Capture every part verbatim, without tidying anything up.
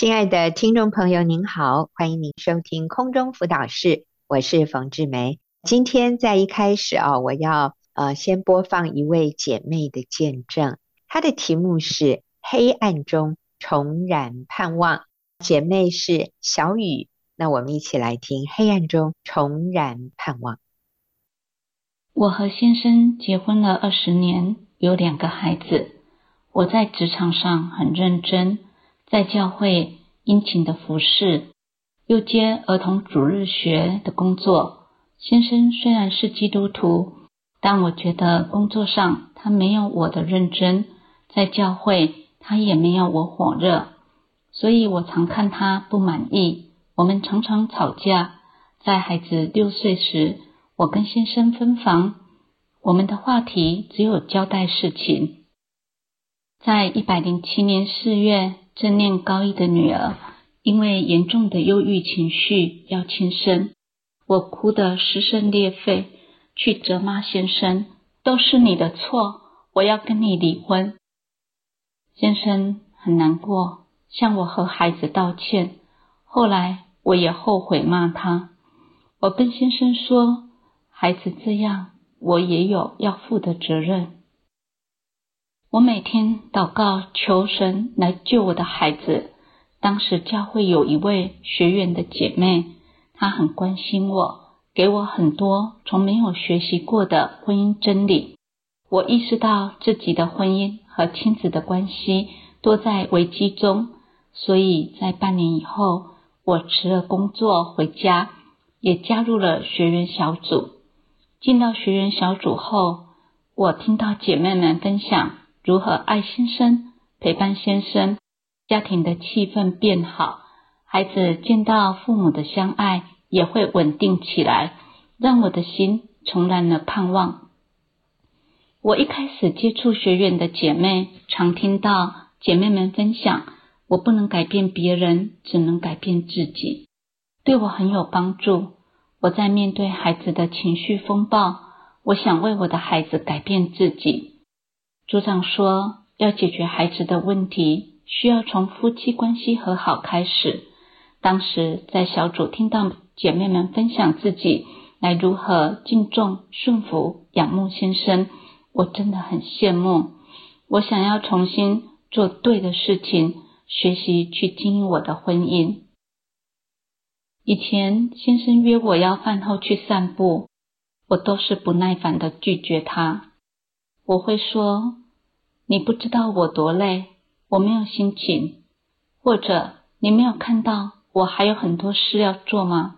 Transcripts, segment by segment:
亲爱的听众朋友您好，欢迎您收听空中辅导室，我是冯志梅。今天在一开始啊，我要呃先播放一位姐妹的见证，她的题目是黑暗中重燃盼望。姐妹是小雨，那我们一起来听黑暗中重燃盼望。我和先生结婚了二十年，有两个孩子。我在职场上很认真，在教会殷勤的服侍，又接儿童主日学的工作。先生虽然是基督徒，但我觉得工作上他没有我的认真，在教会他也没有我火热，所以我常看他不满意，我们常常吵架。在孩子六岁时，我跟先生分房，我们的话题只有交代事情。在一百零七年四月，正念高一的女儿因为严重的忧郁情绪要轻生，我哭得撕声裂肺，去责骂先生，都是你的错，我要跟你离婚。先生很难过，向我和孩子道歉，后来我也后悔骂他。我跟先生说，孩子这样，我也有要负的责任。我每天祷告求神来救我的孩子。当时教会有一位学员的姐妹，她很关心我，给我很多从没有学习过的婚姻真理。我意识到自己的婚姻和亲子的关系都在危机中，所以在半年以后，我辞了工作回家，也加入了学员小组。进到学员小组后，我听到姐妹们分享如何爱先生，陪伴先生，家庭的气氛变好，孩子见到父母的相爱也会稳定起来，让我的心重燃了盼望。我一开始接触学院的姐妹，常听到姐妹们分享，我不能改变别人，只能改变自己，对我很有帮助。我在面对孩子的情绪风暴，我想为我的孩子改变自己。组长说，要解决孩子的问题，需要从夫妻关系和好开始。当时在小组听到姐妹们分享自己来如何敬重、顺服、仰慕先生，我真的很羡慕。我想要重新做对的事情，学习去经营我的婚姻。以前先生约我要饭后去散步，我都是不耐烦地拒绝他。我会说，你不知道我多累，我没有心情，或者你没有看到我还有很多事要做吗？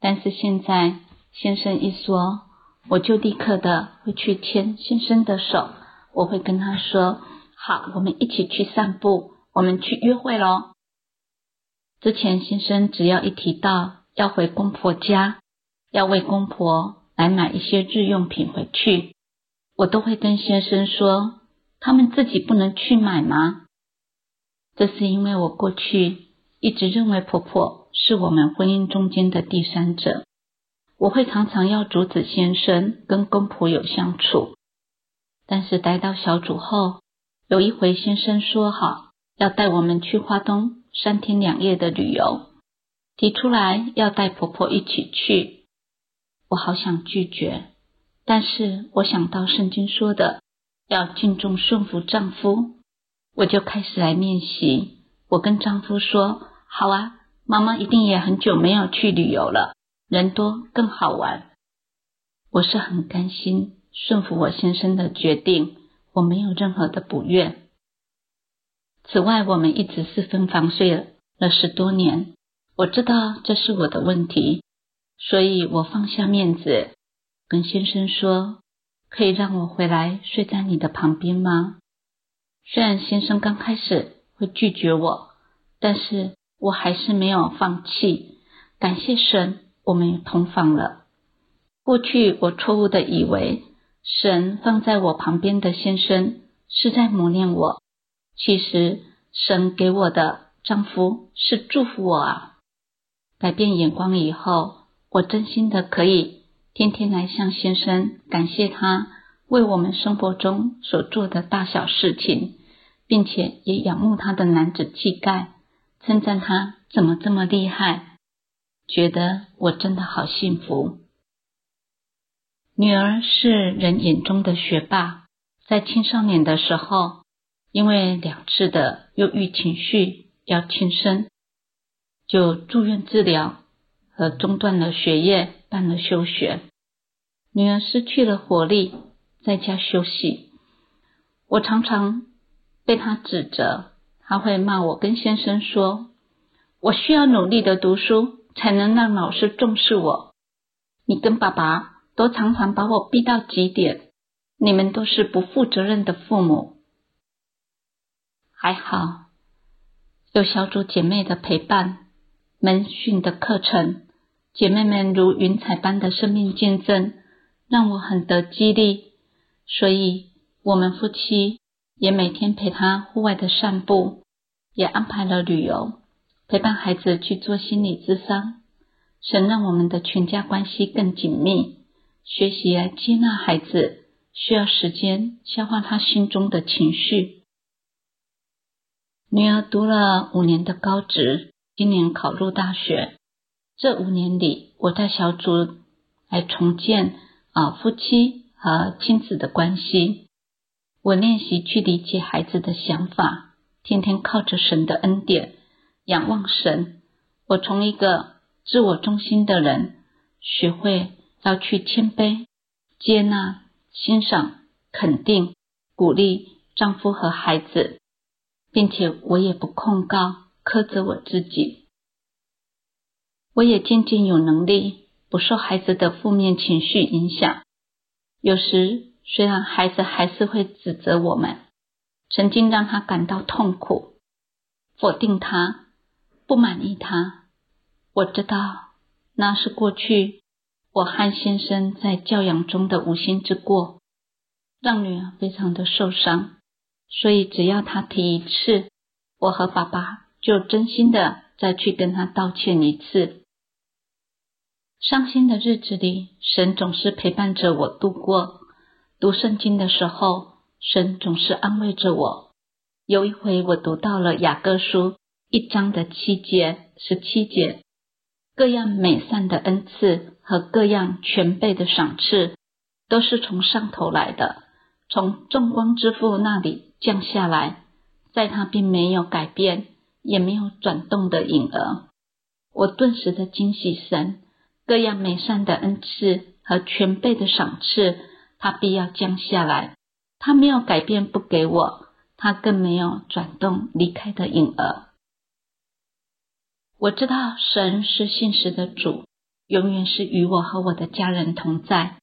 但是现在先生一说，我就立刻的会去牵先生的手，我会跟他说，好，我们一起去散步，我们去约会咯。之前先生只要一提到要回公婆家，要为公婆来买一些日用品回去，我都会跟先生说，他们自己不能去买吗？这是因为我过去一直认为婆婆是我们婚姻中间的第三者，我会常常要阻止先生跟公婆有相处。但是待到小组后，有一回先生说好要带我们去花东三天两夜的旅游，提出来要带婆婆一起去，我好想拒绝。但是我想到圣经说的要敬重顺服丈夫，我就开始来练习。我跟丈夫说，好啊，妈妈一定也很久没有去旅游了，人多更好玩。我是很甘心顺服我先生的决定，我没有任何的不悦。此外，我们一直是分房睡了了十多年，我知道这是我的问题，所以我放下面子跟先生说，可以让我回来睡在你的旁边吗？虽然先生刚开始会拒绝我，但是我还是没有放弃。感谢神，我们同房了。过去我错误地以为，神放在我旁边的先生是在磨练我，其实神给我的丈夫是祝福我啊。改变眼光以后，我真心的可以天天来向先生感谢他为我们生活中所做的大小事情，并且也仰慕他的男子气概，称赞他怎么这么厉害，觉得我真的好幸福。女儿是人眼中的学霸，在青少年的时候，因为两次的忧郁情绪要轻生，就住院治疗和中断了学业，办了休学。女儿失去了活力，在家休息。我常常被她指责，她会骂我跟先生说，我需要努力的读书才能让老师重视我，你跟爸爸都常常把我逼到极点，你们都是不负责任的父母。还好有小组姐妹的陪伴，门训的课程，姐妹们如云彩般的生命见证，让我很得激励，所以我们夫妻也每天陪她户外的散步，也安排了旅游，陪伴孩子去做心理咨商。神让我们的全家关系更紧密，学习来接纳孩子，需要时间消化他心中的情绪。女儿读了五年的高职，今年考入大学。这五年里，我带小组来重建啊夫妻和亲子的关系。我练习去理解孩子的想法，天天靠着神的恩典，仰望神。我从一个自我中心的人，学会要去谦卑、接纳、欣赏、肯定、鼓励丈夫和孩子，并且我也不控告、苛责我自己。我也渐渐有能力不受孩子的负面情绪影响。有时虽然孩子还是会指责我们，曾经让他感到痛苦，否定他，不满意他，我知道那是过去我和先生在教养中的无心之过，让女儿非常的受伤。所以只要她提一次，我和爸爸就真心的再去跟她道歉一次。伤心的日子里，神总是陪伴着我度过。读圣经的时候，神总是安慰着我。有一回我读到了雅各书一章的七节、十七节，各样美善的恩赐和各样全备的赏赐，都是从上头来的，从众光之父那里降下来，在他并没有改变，也没有转动的影儿。我顿时的惊喜神，各样美善的恩赐和全备的赏赐，他必要降下来，他没有改变不给我，他更没有转动离开的影儿。我知道神是信实的主，永远是与我和我的家人同在，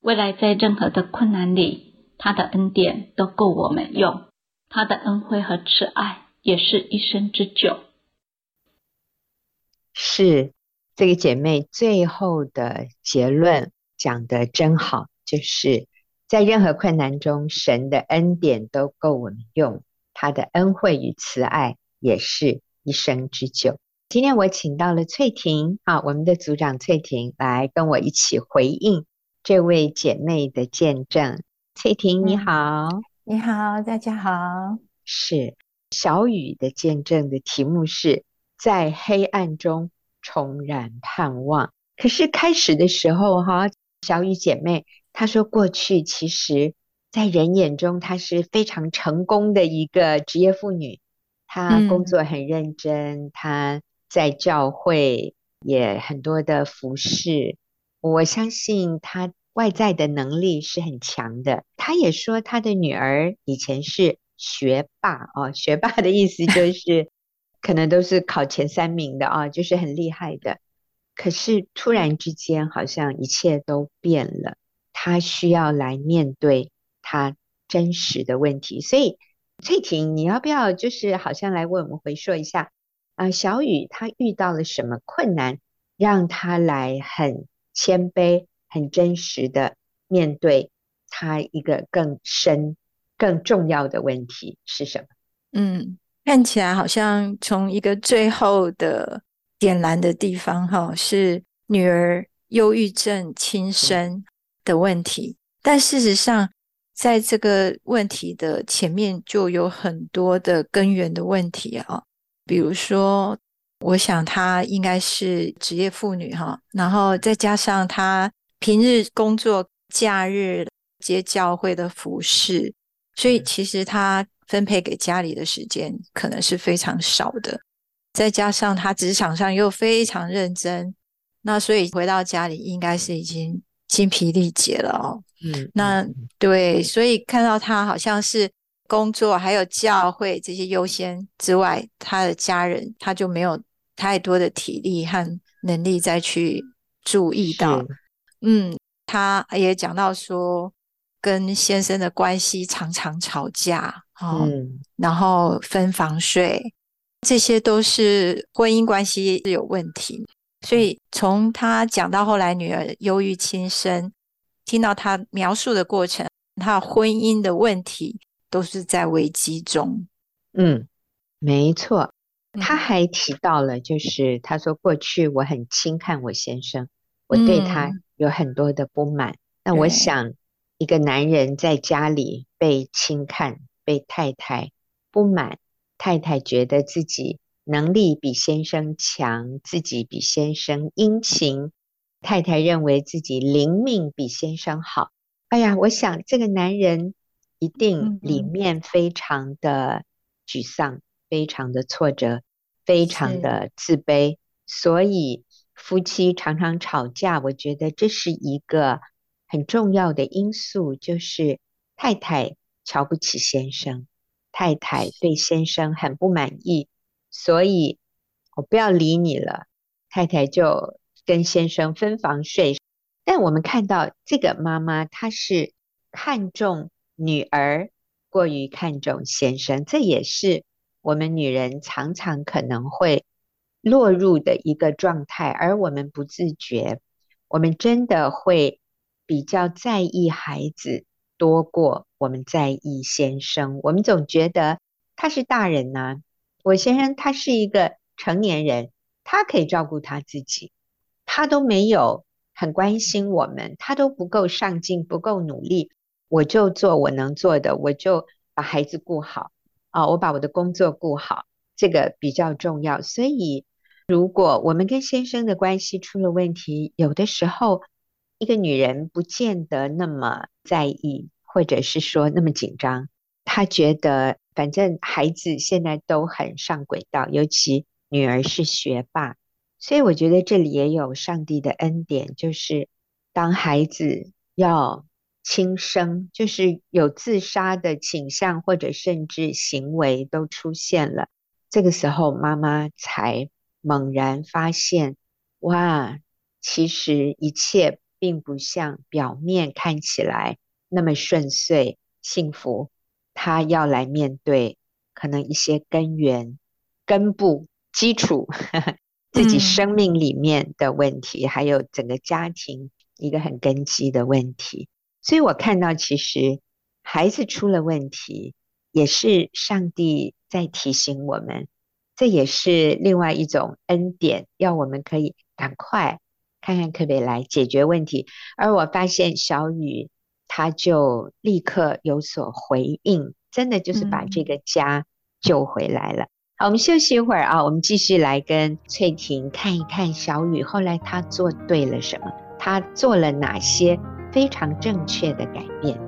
未来在任何的困难里，他的恩典都够我们用，他的恩惠和慈爱也是一生之久。是，这个姐妹最后的结论讲得真好，就是在任何困难中，神的恩典都够我们用，他的恩惠与慈爱也是一生之久。今天我请到了翠婷，好，我们的组长翠婷来跟我一起回应这位姐妹的见证。翠婷你好。嗯，你好，大家好。是，小雨的见证的题目是在黑暗中重燃盼望。可是开始的时候哈，小雨姐妹她说过去其实在人眼中她是非常成功的一个职业妇女，她工作很认真，嗯，她在教会也很多的服侍，我相信他外在的能力是很强的。他也说他的女儿以前是学霸，哦，学霸的意思就是可能都是考前三名的，哦，就是很厉害的。可是突然之间好像一切都变了，他需要来面对他真实的问题。所以翠婷你要不要就是好像来为我们回说一下啊，小雨她遇到了什么困难，让她来很谦卑、很真实的面对她一个更深、更重要的问题是什么？嗯，看起来好像从一个最后的点燃的地方，哦，是女儿忧郁症轻生的问题，嗯，但事实上在这个问题的前面就有很多的根源的问题啊，哦。比如说我想她应该是职业妇女哈，然后再加上她平日工作假日接教会的服事，所以其实她分配给家里的时间可能是非常少的，再加上她职场上又非常认真，那所以回到家里应该是已经精疲力竭了哦。嗯，那对，所以看到她好像是工作还有教会这些优先之外，她的家人她就没有太多的体力和能力再去注意到。嗯，她也讲到说跟先生的关系常常吵架，哦嗯、然后分房睡，这些都是婚姻关系是有问题。所以从她讲到后来女儿忧郁轻生，听到她描述的过程，她婚姻的问题都是在危机中。嗯，没错。她还提到了，就是她说过去我很轻看我先生，我对他有很多的不满。嗯、那我想一个男人在家里被轻看，被太太不满，太太觉得自己能力比先生强，自己比先生殷勤，太太认为自己灵命比先生好。哎呀，我想这个男人一定里面非常的沮丧，嗯、非常的挫折，非常的自卑，所以夫妻常常吵架。我觉得这是一个很重要的因素，就是太太瞧不起先生，太太对先生很不满意，所以我不要理你了，太太就跟先生分房睡。但我们看到这个妈妈，她是看重女儿过于看重先生，这也是我们女人常常可能会落入的一个状态，而我们不自觉，我们真的会比较在意孩子多过我们在意先生。我们总觉得他是大人啊，我先生他是一个成年人，他可以照顾他自己，他都没有很关心我们，他都不够上进，不够努力，我就做我能做的，我就把孩子顾好啊，我把我的工作顾好，这个比较重要。所以如果我们跟先生的关系出了问题，有的时候一个女人不见得那么在意，或者是说那么紧张，她觉得反正孩子现在都很上轨道，尤其女儿是学霸，所以我觉得这里也有上帝的恩典，就是当孩子要轻生，就是有自杀的倾向或者甚至行为都出现了，这个时候妈妈才猛然发现，哇，其实一切并不像表面看起来那么顺遂幸福，他要来面对可能一些根源根部基础呵呵自己生命里面的问题，嗯、还有整个家庭一个很根基的问题。所以我看到其实孩子出了问题也是上帝在提醒我们，这也是另外一种恩典，要我们可以赶快看看可不可以来解决问题。而我发现小雨他就立刻有所回应，真的就是把这个家救回来了。嗯、好，我们休息一会儿啊，我们继续来跟翠婷看一看小雨后来他做对了什么，他做了哪些非常正确的改变。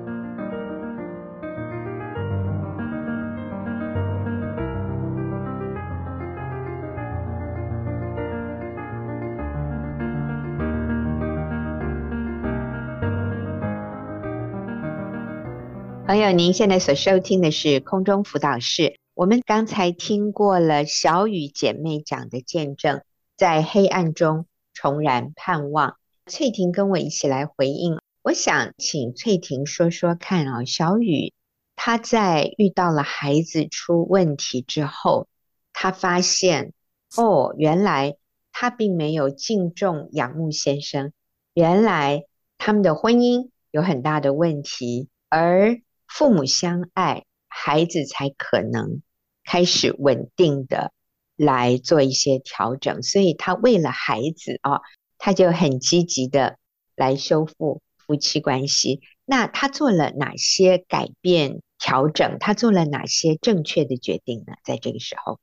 朋友，您现在所收听的是空中辅导室。我们刚才听过了小雨姐妹讲的见证，在黑暗中重燃盼望。翠婷跟我一起来回应，我想请翠婷说说看啊、哦，小雨她在遇到了孩子出问题之后，她发现哦，原来她并没有敬重仰慕先生，原来他们的婚姻有很大的问题，而父母相爱，孩子才可能开始稳定的来做一些调整。所以他为了孩子啊、哦，他就很积极的来修复夫妻关系。那他做了哪些改变调整？他做了哪些正确的决定呢？在这个时候，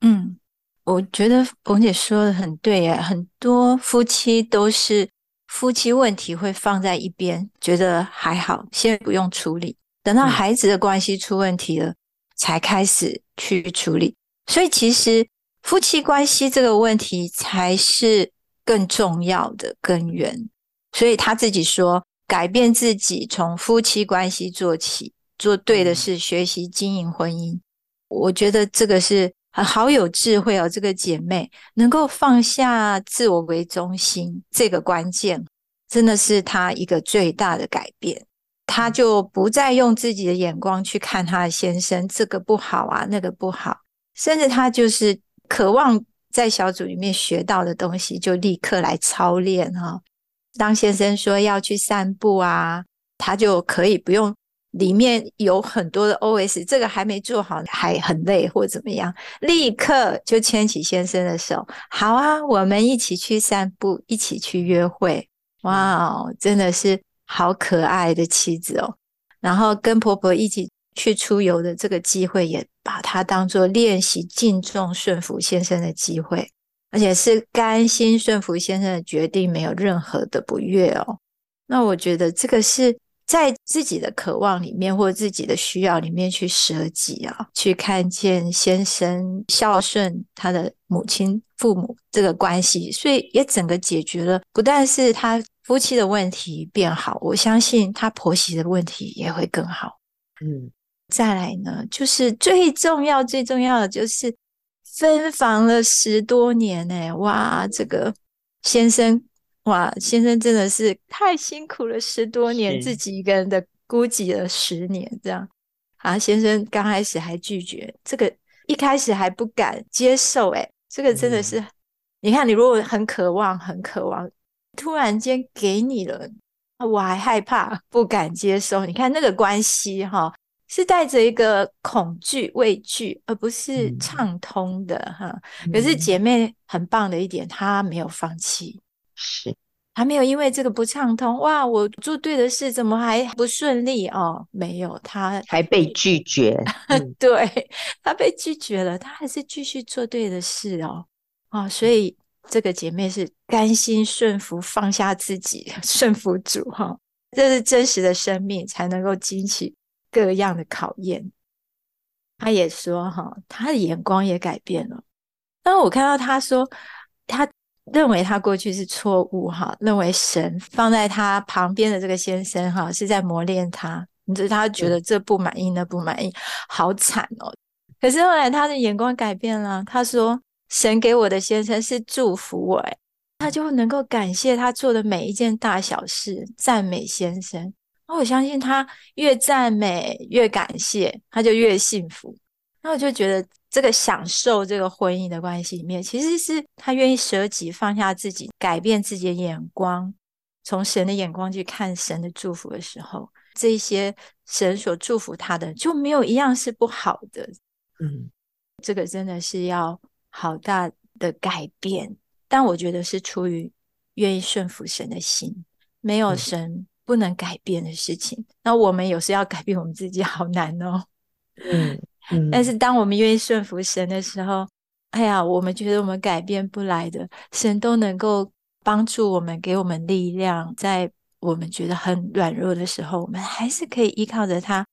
嗯，我觉得冯姐说的很对耶，很多夫妻都是夫妻问题会放在一边，觉得还好，先不用处理，等到孩子的关系出问题了，嗯，才开始去处理。所以其实夫妻关系这个问题才是更重要的根源。所以他自己说，改变自己，从夫妻关系做起，做对的事，学习经营婚姻。我觉得这个是好有智慧哦，这个姐妹能够放下自我为中心，这个关键真的是她一个最大的改变。她就不再用自己的眼光去看她的先生，这个不好啊，那个不好，甚至她就是渴望在小组里面学到的东西就立刻来操练哦。当先生说要去散步啊，他就可以不用里面有很多的 O S， 这个还没做好还很累或怎么样，立刻就牵起先生的手，好啊，我们一起去散步，一起去约会。哇，真的是好可爱的妻子哦。然后跟婆婆一起去出游的这个机会，也把它当作练习敬重顺服先生的机会，而且是甘心顺服先生的决定，没有任何的不悦哦。那我觉得这个是在自己的渴望里面或自己的需要里面去舍己啊，去看见先生孝顺他的母亲父母这个关系，所以也整个解决了，不但是他夫妻的问题变好，我相信他婆媳的问题也会更好。嗯，再来呢，就是最重要最重要的就是分房了十多年耶，哇，这个先生，哇，先生真的是太辛苦了，十多年自己一个人的孤寂了十年这样啊。先生刚开始还拒绝，这个一开始还不敢接受耶，这个真的是，嗯，你看你如果很渴望很渴望，突然间给你了，我还害怕不敢接受，你看那个关系哈，哦，是带着一个恐惧畏惧，而不是畅通的，嗯，哈。可是姐妹很棒的一点，她没有放弃，是她没有因为这个不畅通，哇，我做对的事怎么还不顺利哦？没有，她还被拒绝，嗯，对，她被拒绝了，她还是继续做对的事哦。哦，所以这个姐妹是甘心顺服，放下自己，顺服主哈，哦，这是真实的生命才能够经起各样的考验。他也说哈，他的眼光也改变了。但我看到他说，他认为他过去是错误哈，认为神放在他旁边的这个先生哈是在磨练他，他觉得这不满意那不满意，好惨哦。可是后来他的眼光改变了，他说神给我的先生是祝福我，他就能够感谢他做的每一件大小事，赞美先生。我相信他越赞美越感谢，他就越幸福。那我就觉得这个享受这个婚姻的关系里面，其实是他愿意舍己，放下自己，改变自己的眼光，从神的眼光去看神的祝福的时候，这些神所祝福他的就没有一样是不好的。嗯，这个真的是要好大的改变，但我觉得是出于愿意顺服神的心，没有神，嗯，不能改变的事情，那我们有时要改变我们自己好难哦。嗯嗯，但是当我们愿意顺服神的时候，哎呀，我们觉得我们改变不来的，神都能够帮助我们，给我们力量，在我们觉得很软弱的时候，我们还是可以依靠着他，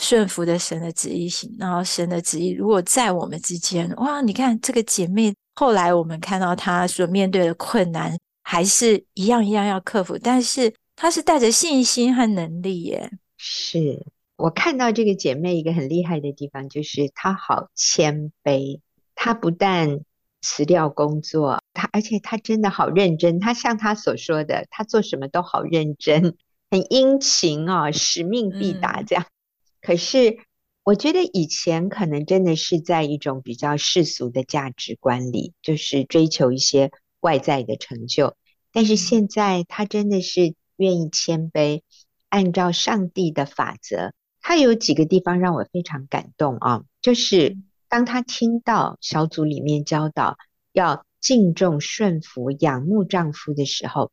顺服的神的旨意行。然后神的旨意如果在我们之间，哇，你看这个姐妹后来我们看到她所面对的困难还是一样一样要克服，但是她是带着信心和能力耶。是，我看到这个姐妹一个很厉害的地方，就是她好谦卑，她不但辞掉工作，她而且她真的好认真，她像她所说的，她做什么都好认真，很殷勤哦，使命必达这样，嗯。可是我觉得以前可能真的是在一种比较世俗的价值观里，就是追求一些外在的成就，但是现在她真的是愿意谦卑，按照上帝的法则。他有几个地方让我非常感动啊，就是当他听到小组里面教导要敬重顺服仰慕丈夫的时候，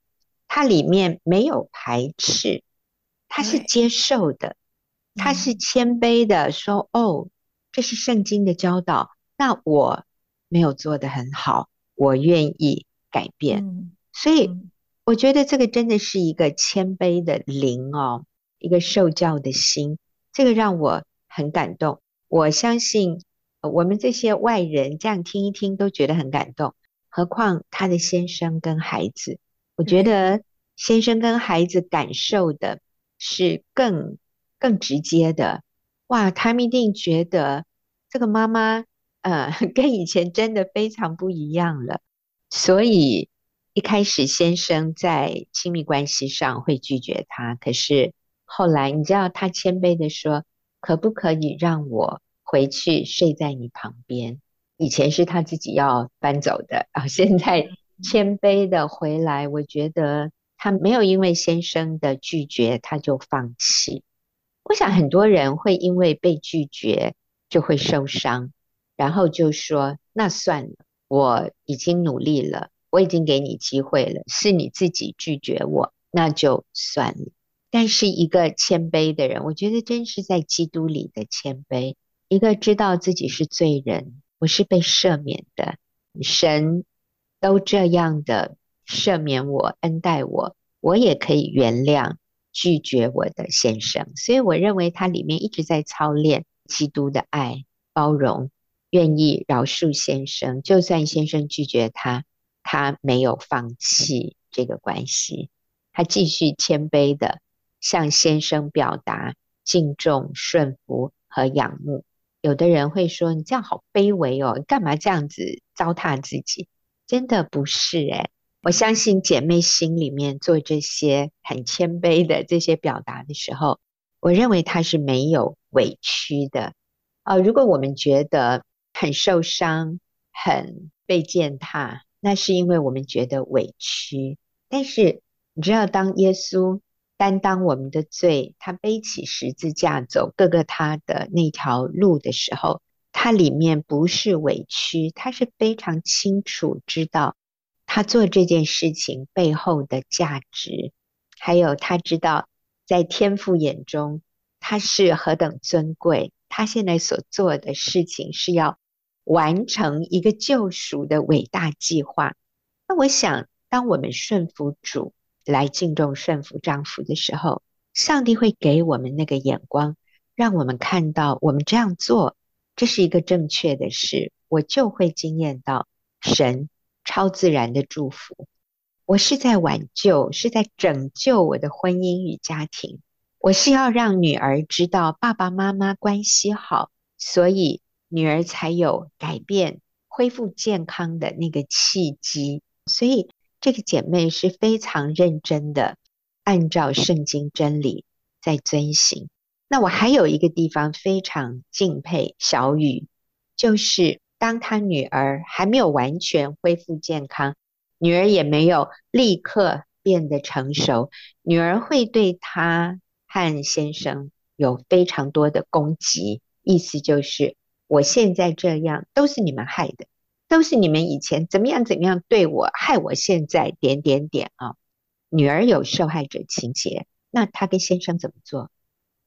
他里面没有排斥，他是接受的，他是谦卑的说，哦，这是圣经的教导，那我没有做得很好，我愿意改变。嗯、所以、嗯、我觉得这个真的是一个谦卑的灵哦，一个受教的心，这个让我很感动。我相信、呃、我们这些外人这样听一听都觉得很感动，何况他的先生跟孩子。我觉得先生跟孩子感受的是更更直接的，哇，他们一定觉得这个妈妈呃，跟以前真的非常不一样了。所以一开始先生在亲密关系上会拒绝他，可是后来你知道他谦卑的说，可不可以让我回去睡在你旁边？以前是他自己要搬走的，现在谦卑的回来。我觉得他没有因为先生的拒绝他就放弃。我想很多人会因为被拒绝就会受伤，然后就说那算了，我已经努力了，我已经给你机会了，是你自己拒绝我，那就算了。但是一个谦卑的人，我觉得真是在基督里的谦卑，一个知道自己是罪人，我是被赦免的，神都这样的赦免我，恩待我，我也可以原谅拒绝我的先生。所以我认为他里面一直在操练基督的爱，包容，愿意饶恕先生，就算先生拒绝他，他没有放弃这个关系，他继续谦卑的向先生表达敬重、顺服和仰慕。有的人会说，你这样好卑微哦，你干嘛这样子糟蹋自己？真的不是诶，我相信姐妹心里面做这些很谦卑的这些表达的时候，我认为他是没有委屈的、呃、如果我们觉得很受伤，很被践踏，那是因为我们觉得委屈。但是你知道，当耶稣担当我们的罪，他背起十字架走各各他的那条路的时候，他里面不是委屈，他是非常清楚知道他做这件事情背后的价值，还有他知道在天父眼中他是何等尊贵，他现在所做的事情是要完成一个救赎的伟大计划。那我想，当我们顺服主，来敬重顺服丈夫的时候，上帝会给我们那个眼光，让我们看到我们这样做，这是一个正确的事，我就会惊艳到神超自然的祝福。我是在挽救，是在拯救我的婚姻与家庭，我是要让女儿知道爸爸妈妈关系好，所以女儿才有改变、恢复健康的那个契机。所以这个姐妹是非常认真的，按照圣经真理在遵行。那我还有一个地方非常敬佩小雨，就是当她女儿还没有完全恢复健康，女儿也没有立刻变得成熟，女儿会对她和先生有非常多的攻击，意思就是我现在这样都是你们害的，都是你们以前怎么样怎么样对我，害我现在点点点啊！女儿有受害者情节，那她跟先生怎么做？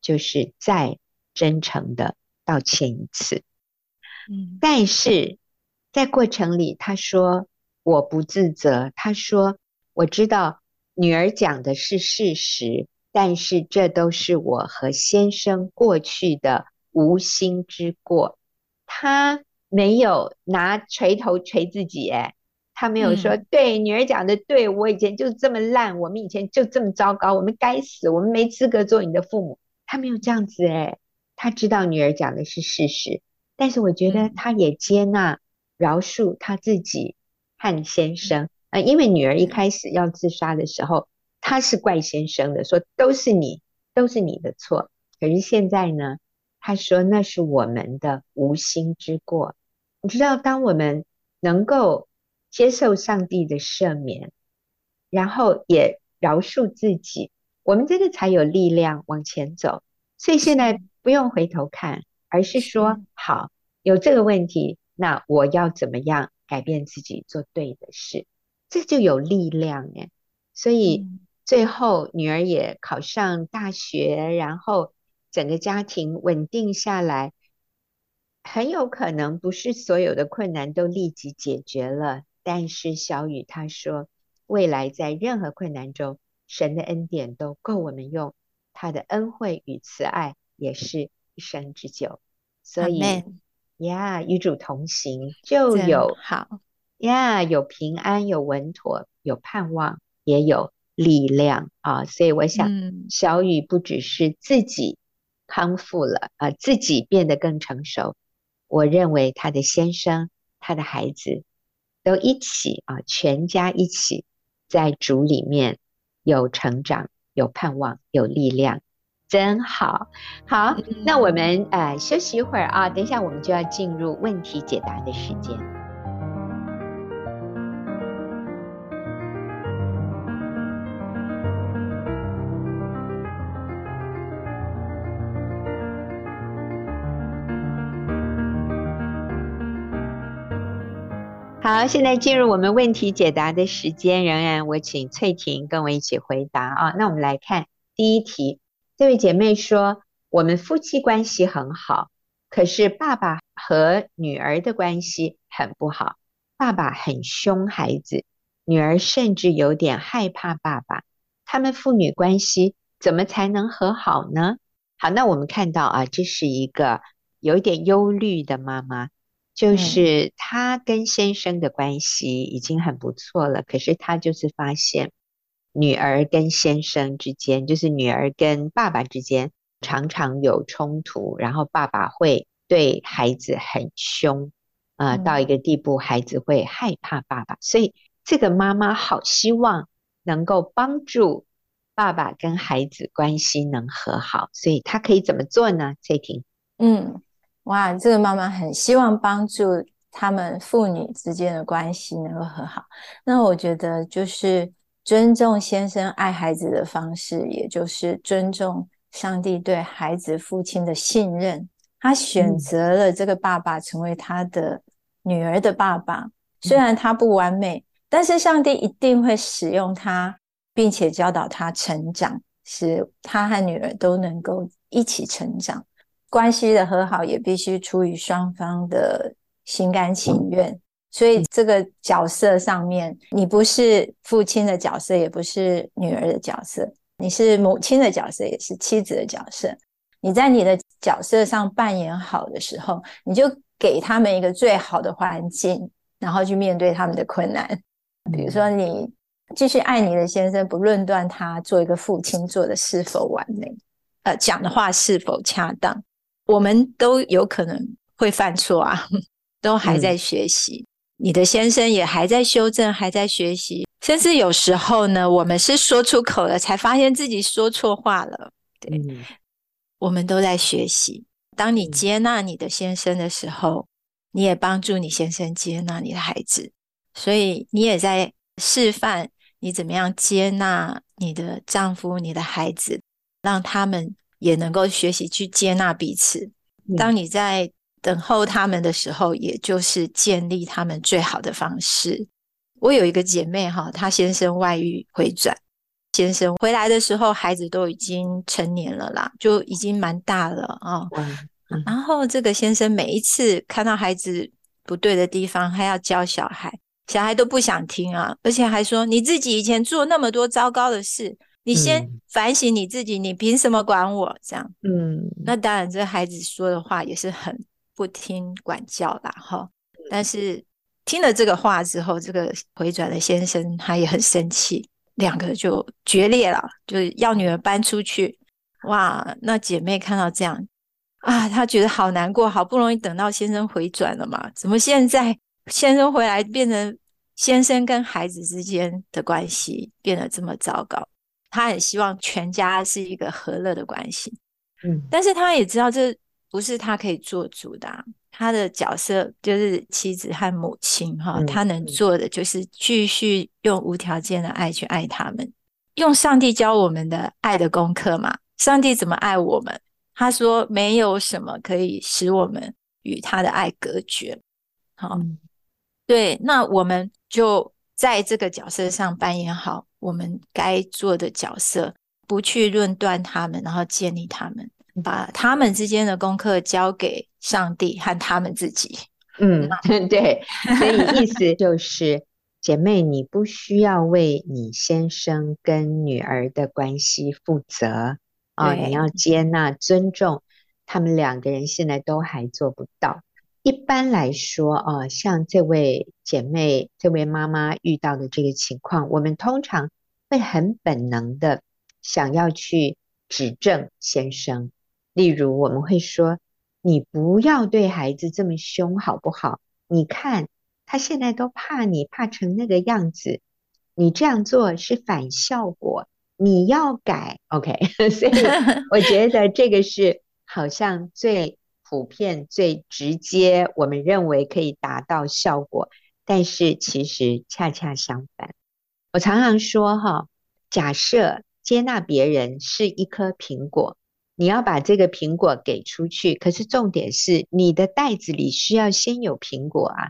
就是再真诚的道歉一次。嗯，但是在过程里，她说我不自责，她说我知道女儿讲的是事实，但是这都是我和先生过去的无心之过。他没有拿锤头锤自己，他没有说、嗯、对，女儿讲的对，我以前就这么烂，我们以前就这么糟糕，我们该死，我们没资格做你的父母。他没有这样子，他知道女儿讲的是事实，但是我觉得他也接纳、嗯、饶恕他自己和先生、呃、因为女儿一开始要自杀的时候，他是怪先生的，说都是你，都是你的错。可是现在呢，他说那是我们的无心之过。你知道，当我们能够接受上帝的赦免，然后也饶恕自己，我们真的才有力量往前走。所以现在不用回头看，而是说好，有这个问题，那我要怎么样改变自己，做对的事，这就有力量耶。所以最后女儿也考上大学，然后整个家庭稳定下来，很有可能不是所有的困难都立即解决了，但是小雨他说，未来在任何困难中，神的恩典都够我们用，他的恩惠与慈爱也是一生之久。所以呀，与主同行就有好呀，有平安，有稳妥，有盼望，也有力量啊！所以我想，嗯、小雨不只是自己康复了啊、呃，自己变得更成熟。我认为他的先生、他的孩子都一起啊，全家一起在主里面有成长、有盼望、有力量，真好。好，嗯、那我们呃休息一会儿啊，等一下我们就要进入问题解答的时间。好，现在进入我们问题解答的时间，仍然我请翠婷跟我一起回答啊。那我们来看第一题，这位姐妹说，我们夫妻关系很好，可是爸爸和女儿的关系很不好，爸爸很凶孩子，女儿甚至有点害怕爸爸，他们父女关系怎么才能和好呢？好，那我们看到啊，这是一个有一点忧虑的妈妈，就是她跟先生的关系已经很不错了，可是她就是发现女儿跟先生之间，就是女儿跟爸爸之间常常有冲突，然后爸爸会对孩子很凶、呃、到一个地步孩子会害怕爸爸、嗯、所以这个妈妈好希望能够帮助爸爸跟孩子关系能和好，所以她可以怎么做呢？翠婷。嗯哇，这个妈妈很希望帮助他们父女之间的关系能够和好。那我觉得就是尊重先生爱孩子的方式，也就是尊重上帝对孩子父亲的信任。他选择了这个爸爸成为他的女儿的爸爸，嗯、虽然他不完美，但是上帝一定会使用他，并且教导他成长，使他和女儿都能够一起成长。关系的和好也必须出于双方的心甘情愿，所以这个角色上面，你不是父亲的角色，也不是女儿的角色，你是母亲的角色，也是妻子的角色。你在你的角色上扮演好的时候，你就给他们一个最好的环境，然后去面对他们的困难。比如说你继续爱你的先生，不论断他做一个父亲做的是否完美，呃，讲的话是否恰当，我们都有可能会犯错啊，都还在学习、嗯、你的先生也还在修正，还在学习，甚至有时候呢，我们是说出口了才发现自己说错话了，对、嗯、我们都在学习。当你接纳你的先生的时候，你也帮助你先生接纳你的孩子，所以你也在示范你怎么样接纳你的丈夫、你的孩子，让他们也能够学习去接纳彼此。当你在等候他们的时候，也就是建立他们最好的方式。我有一个姐妹哈，她先生外遇回转，先生回来的时候孩子都已经成年了啦，就已经蛮大了啊、哦嗯嗯。然后这个先生每一次看到孩子不对的地方，还要教小孩，小孩都不想听啊，而且还说你自己以前做那么多糟糕的事，你先反省你自己、嗯、你凭什么管我这样。嗯，那当然这孩子说的话也是很不听管教啦齁。但是听了这个话之后，这个回转的先生他也很生气，两个就决裂了，就要女儿搬出去。哇，那姐妹看到这样啊，她觉得好难过，好不容易等到先生回转了嘛，怎么现在先生回来变成先生跟孩子之间的关系变得这么糟糕。他很希望全家是一个和乐的关系，嗯，但是他也知道这不是他可以做主的、啊，他的角色就是妻子和母亲哈、嗯，他能做的就是继续用无条件的爱去爱他们，用上帝教我们的爱的功课嘛。上帝怎么爱我们？他说没有什么可以使我们与他的爱隔绝。好、嗯，对，那我们就在这个角色上扮演好我们该做的角色，不去论断他们，然后建立他们，把他们之间的功课交给上帝和他们自己。嗯，对，所以意思就是姐妹你不需要为你先生跟女儿的关系负责、哦、你要接纳尊重他们两个人现在都还做不到。一般来说、哦、像这位姐妹这位妈妈遇到的这个情况，我们通常会很本能的想要去指正先生，例如我们会说你不要对孩子这么凶好不好，你看他现在都怕你，怕成那个样子，你这样做是反效果，你要改 OK 所以我觉得这个是好像最普遍最直接，我们认为可以达到效果，但是其实恰恰相反。我常常说哈，假设接纳别人是一颗苹果，你要把这个苹果给出去，可是重点是你的袋子里需要先有苹果啊。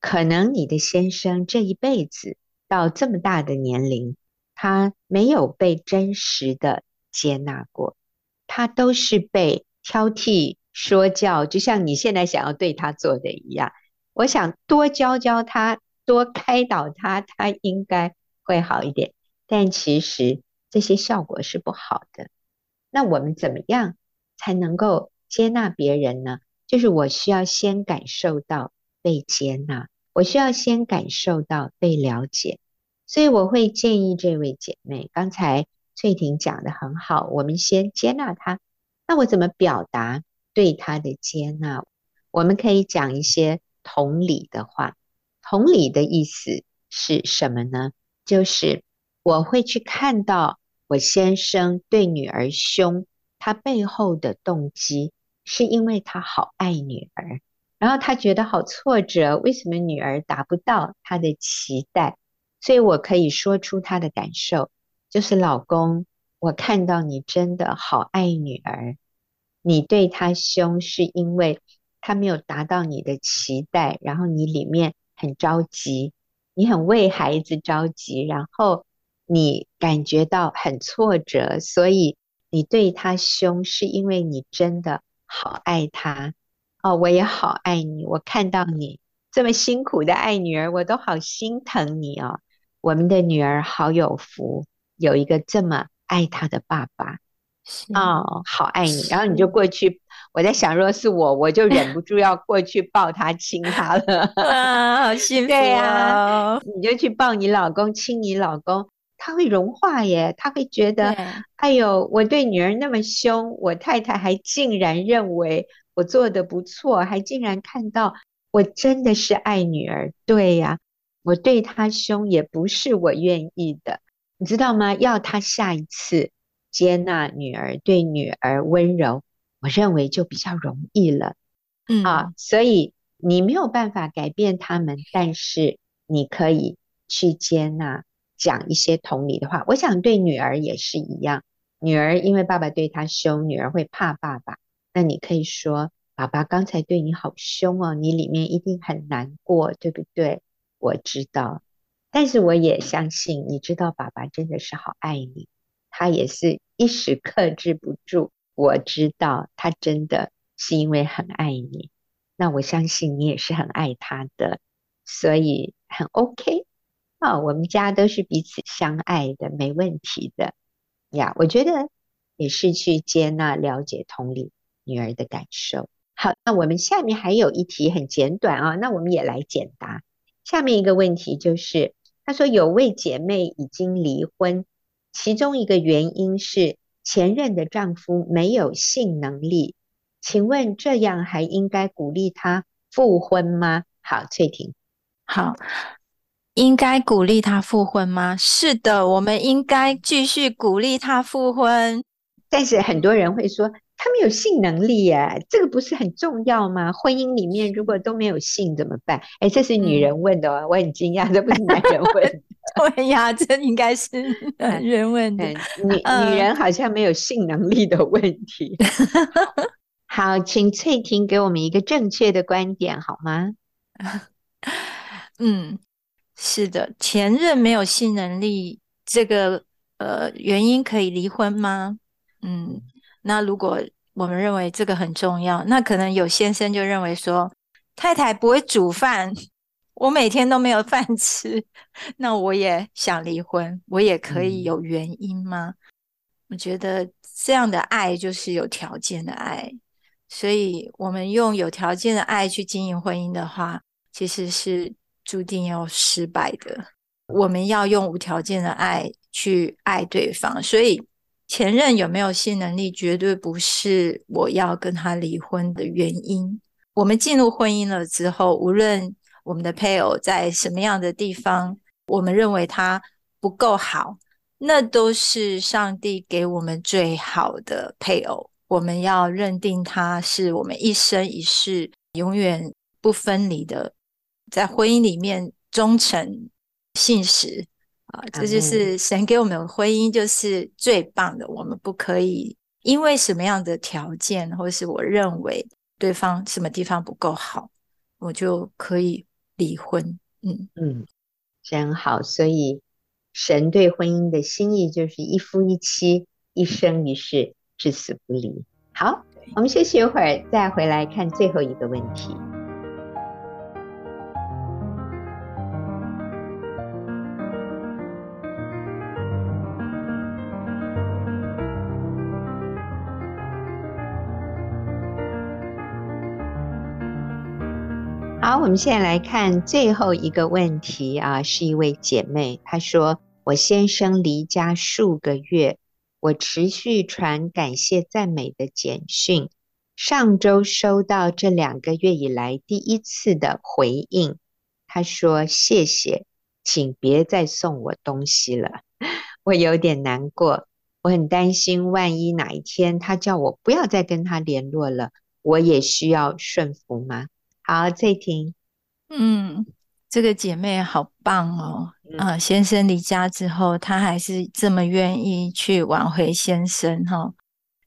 可能你的先生这一辈子到这么大的年龄，他没有被真实的接纳过，他都是被挑剔说教，就像你现在想要对他做的一样。我想多教教他，多开导他，他应该会好一点，但其实这些效果是不好的。那我们怎么样才能够接纳别人呢？就是我需要先感受到被接纳，我需要先感受到被了解。所以我会建议这位姐妹，刚才翠婷讲得很好，我们先接纳她。那我怎么表达对她的接纳？我们可以讲一些同理的话。同理的意思是什么呢？就是我会去看到我先生对女儿凶，他背后的动机是因为他好爱女儿，然后他觉得好挫折，为什么女儿达不到他的期待？所以我可以说出他的感受，就是老公，我看到你真的好爱女儿，你对她凶是因为她没有达到你的期待，然后你里面很着急，你很为孩子着急，然后你感觉到很挫折，所以你对他凶是因为你真的好爱他、哦、我也好爱你，我看到你这么辛苦的爱女儿，我都好心疼你哦。我们的女儿好有福，有一个这么爱她的爸爸哦，好爱你。然后你就过去，我在想若是我我就忍不住要过去抱他亲他了哇，好幸福、哦、对啊，你就去抱你老公亲你老公，他会融化耶，他会觉得哎呦我对女儿那么凶，我太太还竟然认为我做得不错，还竟然看到我真的是爱女儿，对呀、啊，我对她凶也不是我愿意的，你知道吗？要她下一次接纳女儿，对女儿温柔，我认为就比较容易了、嗯啊、所以你没有办法改变他们，但是你可以去接纳，讲一些同理的话。我想对女儿也是一样，女儿因为爸爸对她凶，女儿会怕爸爸，那你可以说爸爸刚才对你好凶哦，你里面一定很难过对不对？我知道，但是我也相信你知道爸爸真的是好爱你，他也是一时克制不住，我知道他真的是因为很爱你，那我相信你也是很爱他的，所以很 OK哦、我们家都是彼此相爱的，没问题的呀。我觉得也是去接纳了解同理女儿的感受。好，那我们下面还有一题很简短啊、哦，那我们也来简答。下面一个问题就是他说有位姐妹已经离婚，其中一个原因是前任的丈夫没有性能力，请问这样还应该鼓励她复婚吗？好，翠婷。好，应该鼓励他复婚吗？是的，我们应该继续鼓励他复婚。但是很多人会说他没有性能力耶，这个不是很重要吗？婚姻里面如果都没有性怎么办？哎，这是女人问的哦、嗯、我很惊讶，这不是男人问的对呀、啊，这应该是男人问的、嗯嗯、女, 女人好像没有性能力的问题好，请翠婷给我们一个正确的观点好吗？嗯，是的，前任没有性能力这个呃原因可以离婚吗？嗯，那如果我们认为这个很重要。那可能有先生就认为说，太太不会煮饭，我每天都没有饭吃，那我也想离婚，我也可以有原因吗？嗯、我觉得这样的爱就是有条件的爱，所以我们用有条件的爱去经营婚姻的话，其实是注定要失败的。我们要用无条件的爱去爱对方，所以前任有没有性能力绝对不是我要跟他离婚的原因。我们进入婚姻了之后，无论我们的配偶在什么样的地方，我们认为他不够好，那都是上帝给我们最好的配偶，我们要认定他是我们一生一世永远不分离的。在婚姻里面忠诚信实、啊、这就是神给我们的婚姻就是最棒的。我们不可以因为什么样的条件，或是我认为对方什么地方不够好，我就可以离婚。嗯嗯，真好。所以神对婚姻的心意就是一夫一妻，一生一世，至死不离。好，我们休息一会儿，再回来看最后一个问题。好，我们现在来看最后一个问题啊，是一位姐妹，她说，我先生离家数个月，我持续传感谢赞美的简讯，上周收到这两个月以来第一次的回应，她说谢谢，请别再送我东西了。我有点难过，我很担心万一哪一天他叫我不要再跟他联络了，我也需要顺服吗？好，翠婷。嗯，这个姐妹好棒哦、嗯呃、先生离家之后，她还是这么愿意去挽回先生、哦、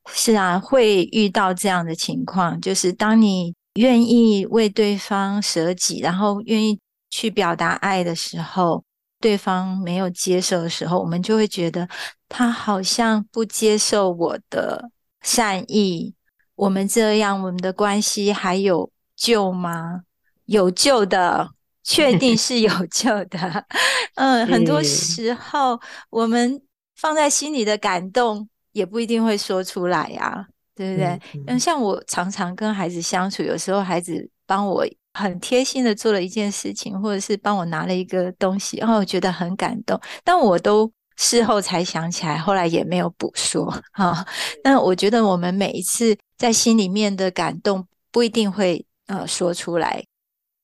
是啊，会遇到这样的情况，就是当你愿意为对方舍己，然后愿意去表达爱的时候，对方没有接受的时候，我们就会觉得他好像不接受我的善意，我们这样我们的关系还有救吗？有救的，确定是有救的。嗯，很多时候我们放在心里的感动也不一定会说出来啊，对不对？嗯，像我常常跟孩子相处，有时候孩子帮我很贴心的做了一件事情，或者是帮我拿了一个东西，然后我觉得很感动，但我都事后才想起来，后来也没有补说啊。但我觉得我们每一次在心里面的感动不一定会呃，说出来。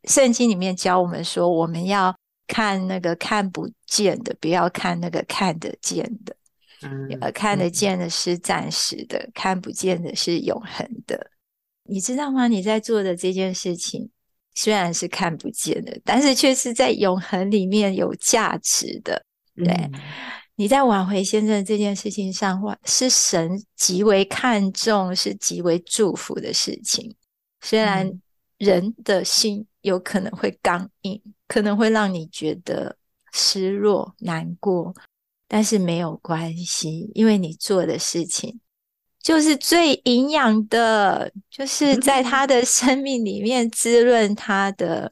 圣经里面教我们说，我们要看那个看不见的，不要看那个看得见的、嗯呃、看得见的是暂时的、嗯、看不见的是永恒的。你知道吗？你在做的这件事情虽然是看不见的，但是却是在永恒里面有价值的。对、嗯、你在挽回先生这件事情上，是神极为看重，是极为祝福的事情。虽然、嗯人的心有可能会刚硬，可能会让你觉得失落难过，但是没有关系，因为你做的事情就是最营养的，就是在他的生命里面滋润他的。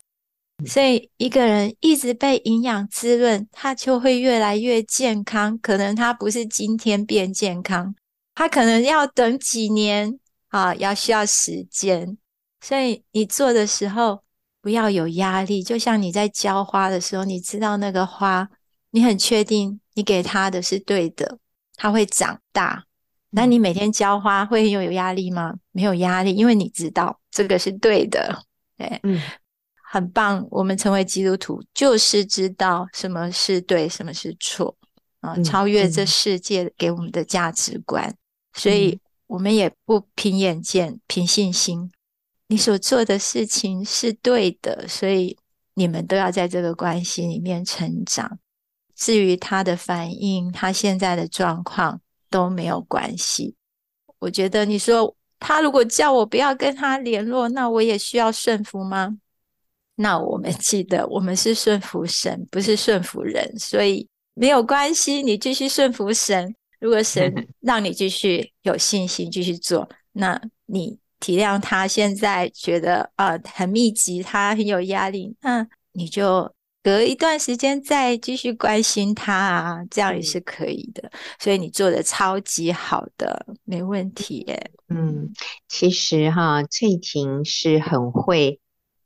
所以一个人一直被营养滋润，他就会越来越健康。可能他不是今天变健康，他可能要等几年啊，要需要时间。所以你做的时候不要有压力，就像你在浇花的时候，你知道那个花，你很确定你给它的是对的，它会长大。那你每天浇花会很有压力吗？没有压力，因为你知道这个是对的。对，嗯，很棒。我们成为基督徒就是知道什么是对，什么是错、呃嗯、超越这世界给我们的价值观、嗯、所以我们也不凭眼见，凭信心。你所做的事情是对的，所以你们都要在这个关系里面成长。至于他的反应，他现在的状况都没有关系。我觉得你说，他如果叫我不要跟他联络，那我也需要顺服吗？那我们记得，我们是顺服神，不是顺服人，所以没有关系，你继续顺服神。如果神让你继续有信心继续做，那你体谅他现在觉得啊、呃、很密集，他很有压力，那你就隔一段时间再继续关心他啊，这样也是可以的、嗯、所以你做的超级好的，没问题耶。嗯，其实哈翠婷是很会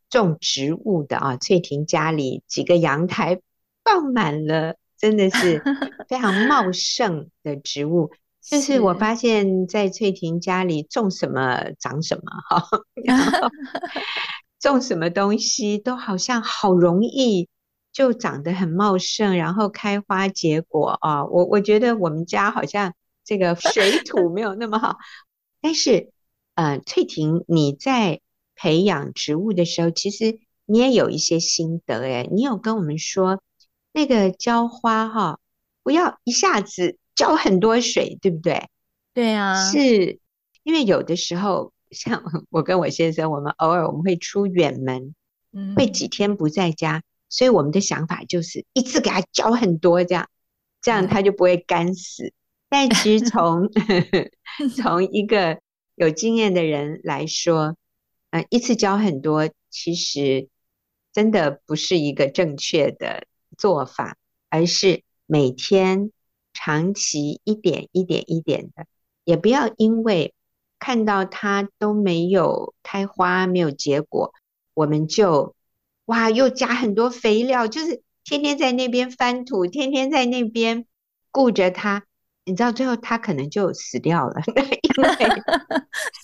种植物的啊，翠婷家里几个阳台放满了真的是非常茂盛的植物就是我发现在翠婷家里种什么长什么哈，然后种什么东西都好像好容易就长得很茂盛，然后开花结果啊。我我觉得我们家好像这个水土没有那么好但是呃，翠婷你在培养植物的时候其实你也有一些心得诶，你有跟我们说那个浇花哈，不要一下子浇很多水，对不对？对啊，是因为有的时候像我跟我先生我们偶尔我们会出远门、嗯、会几天不在家，所以我们的想法就是一次给他浇很多，这样这样他就不会干死、嗯、但其实从从一个有经验的人来说、呃、一次浇很多其实真的不是一个正确的做法，而是每天长期一点一点一点的，也不要因为看到它都没有开花没有结果我们就哇又加很多肥料，就是天天在那边翻土，天天在那边顾着它，你知道最后它可能就死掉了因为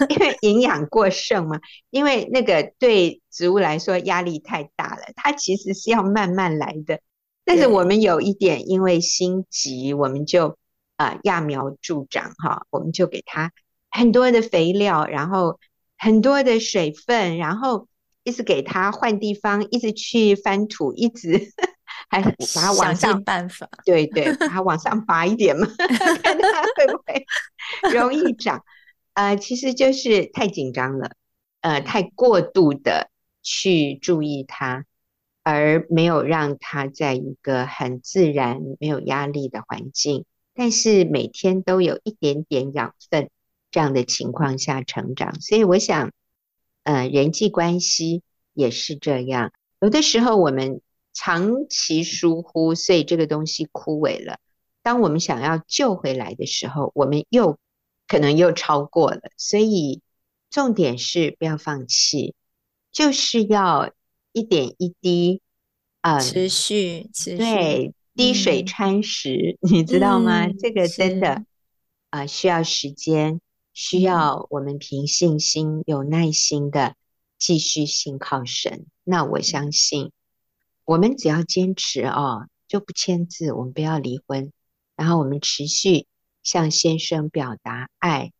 因为营养过剩嘛，因为那个对植物来说压力太大了，它其实是要慢慢来的，但是我们有一点因为心急我们就呃揠苗助长哈，我们就给它很多的肥料，然后很多的水分，然后一直给它换地方，一直去翻土，一直还把它往上，想尽办法，对对，把它往上拔一点嘛看它会不会容易长呃，其实就是太紧张了呃，太过度的去注意它，而没有让它在一个很自然没有压力的环境，但是每天都有一点点养分，这样的情况下成长。所以我想呃，人际关系也是这样，有的时候我们长期疏忽，所以这个东西枯萎了，当我们想要救回来的时候我们又可能又超过了，所以重点是不要放弃，就是要一点一滴、呃、持续持续，对，滴水穿石、嗯、你知道吗、嗯、这个真的、呃、需要时间，需要我们凭信心、嗯、有耐心的继续信靠神。那我相信我们只要坚持哦，就不签字，我们不要离婚，然后我们持续向先生表达爱，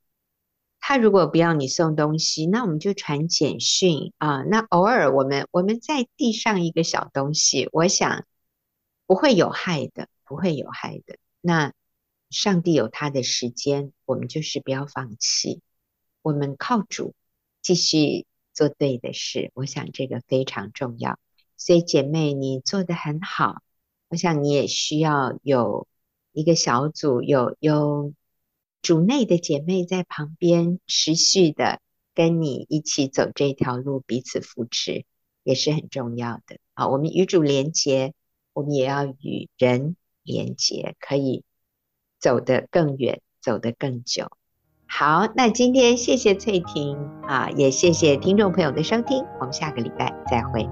他如果不要你送东西，那我们就传简讯啊。那偶尔我们我们再递上一个小东西，我想不会有害的，不会有害的。那上帝有他的时间，我们就是不要放弃，我们靠主继续做对的事，我想这个非常重要。所以姐妹你做得很好，我想你也需要有一个小组，有有主内的姐妹在旁边持续的跟你一起走这条路，彼此扶持也是很重要的。好，我们与主连结，我们也要与人连结，可以走得更远，走得更久。好，那今天谢谢翠婷啊，也谢谢听众朋友的收听，我们下个礼拜再会。